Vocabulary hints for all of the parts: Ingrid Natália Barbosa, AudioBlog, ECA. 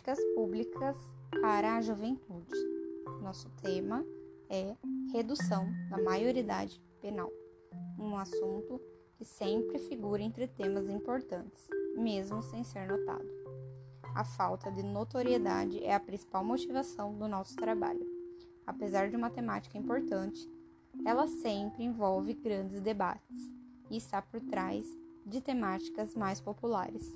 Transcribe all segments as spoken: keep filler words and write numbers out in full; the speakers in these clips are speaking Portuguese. políticas públicas para a juventude. Nosso tema é redução da maioridade penal, um assunto que sempre figura entre temas importantes, mesmo sem ser notado. A falta de notoriedade é a principal motivação do nosso trabalho. Apesar de uma temática importante, ela sempre envolve grandes debates e está por trás de temáticas mais populares.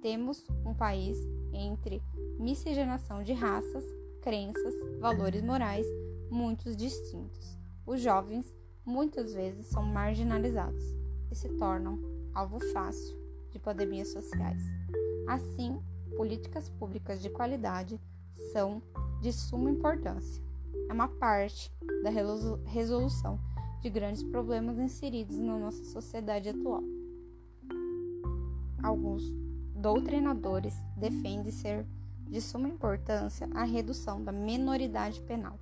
Temos um país entre miscigenação de raças, crenças, valores morais muito distintos. Os jovens muitas vezes são marginalizados e se tornam alvo fácil de pandemias sociais. Assim, políticas públicas de qualidade são de suma importância. É uma parte da resolução de grandes problemas inseridos na nossa sociedade atual. Alguns doutrinadores defendem ser de suma importância a redução da minoridade penal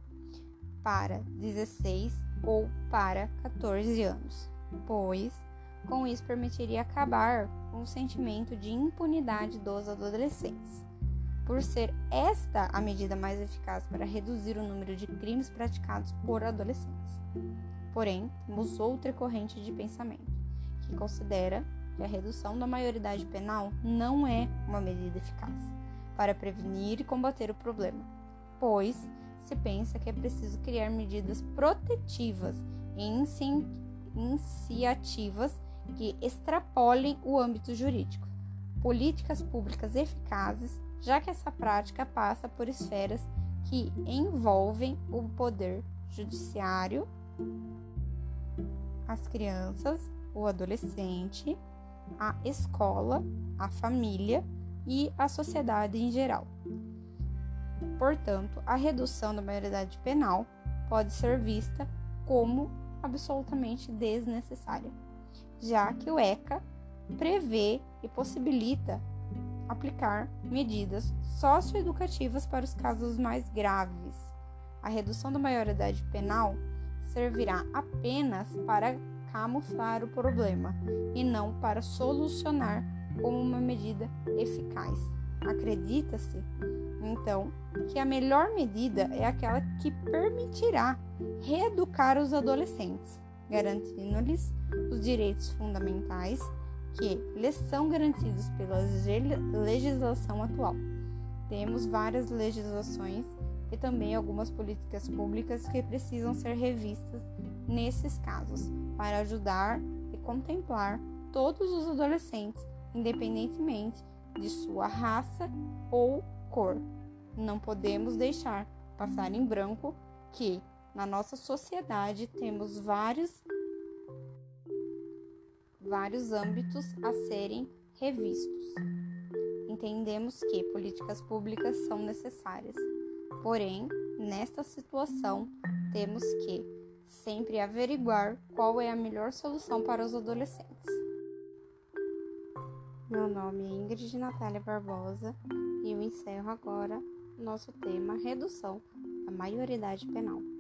para dezesseis ou para catorze anos, pois com isso permitiria acabar com o sentimento de impunidade dos adolescentes. Por ser esta a medida mais eficaz para reduzir o número de crimes praticados por adolescentes. Porém, temos outra corrente de pensamento, que considera que a redução da maioridade penal não é uma medida eficaz para prevenir e combater o problema, pois se pensa que é preciso criar medidas protetivas e iniciativas que extrapolem o âmbito jurídico. Políticas públicas eficazes, já que essa prática passa por esferas que envolvem o poder judiciário, as crianças, o adolescente, a escola, a família e a sociedade em geral. Portanto, a redução da maioridade penal pode ser vista como absolutamente desnecessária, já que o E C A prevê e possibilita aplicar medidas socioeducativas para os casos mais graves. A redução da maioridade penal servirá apenas para camuflar o problema e não para solucionar como uma medida eficaz. Acredita-se, então, que a melhor medida é aquela que permitirá reeducar os adolescentes, garantindo-lhes os direitos fundamentais que lhes são garantidos pela legislação atual. Temos várias legislações e também algumas políticas públicas que precisam ser revistas nesses casos, para ajudar e contemplar todos os adolescentes, independentemente de sua raça ou cor. Não podemos deixar passar em branco que, na nossa sociedade, temos vários vários âmbitos a serem revistos. Entendemos que políticas públicas são necessárias, porém, nesta situação, temos que sempre averiguar qual é a melhor solução para os adolescentes. Meu nome é Ingrid Natália Barbosa e eu encerro agora nosso tema Redução da Maioridade Penal.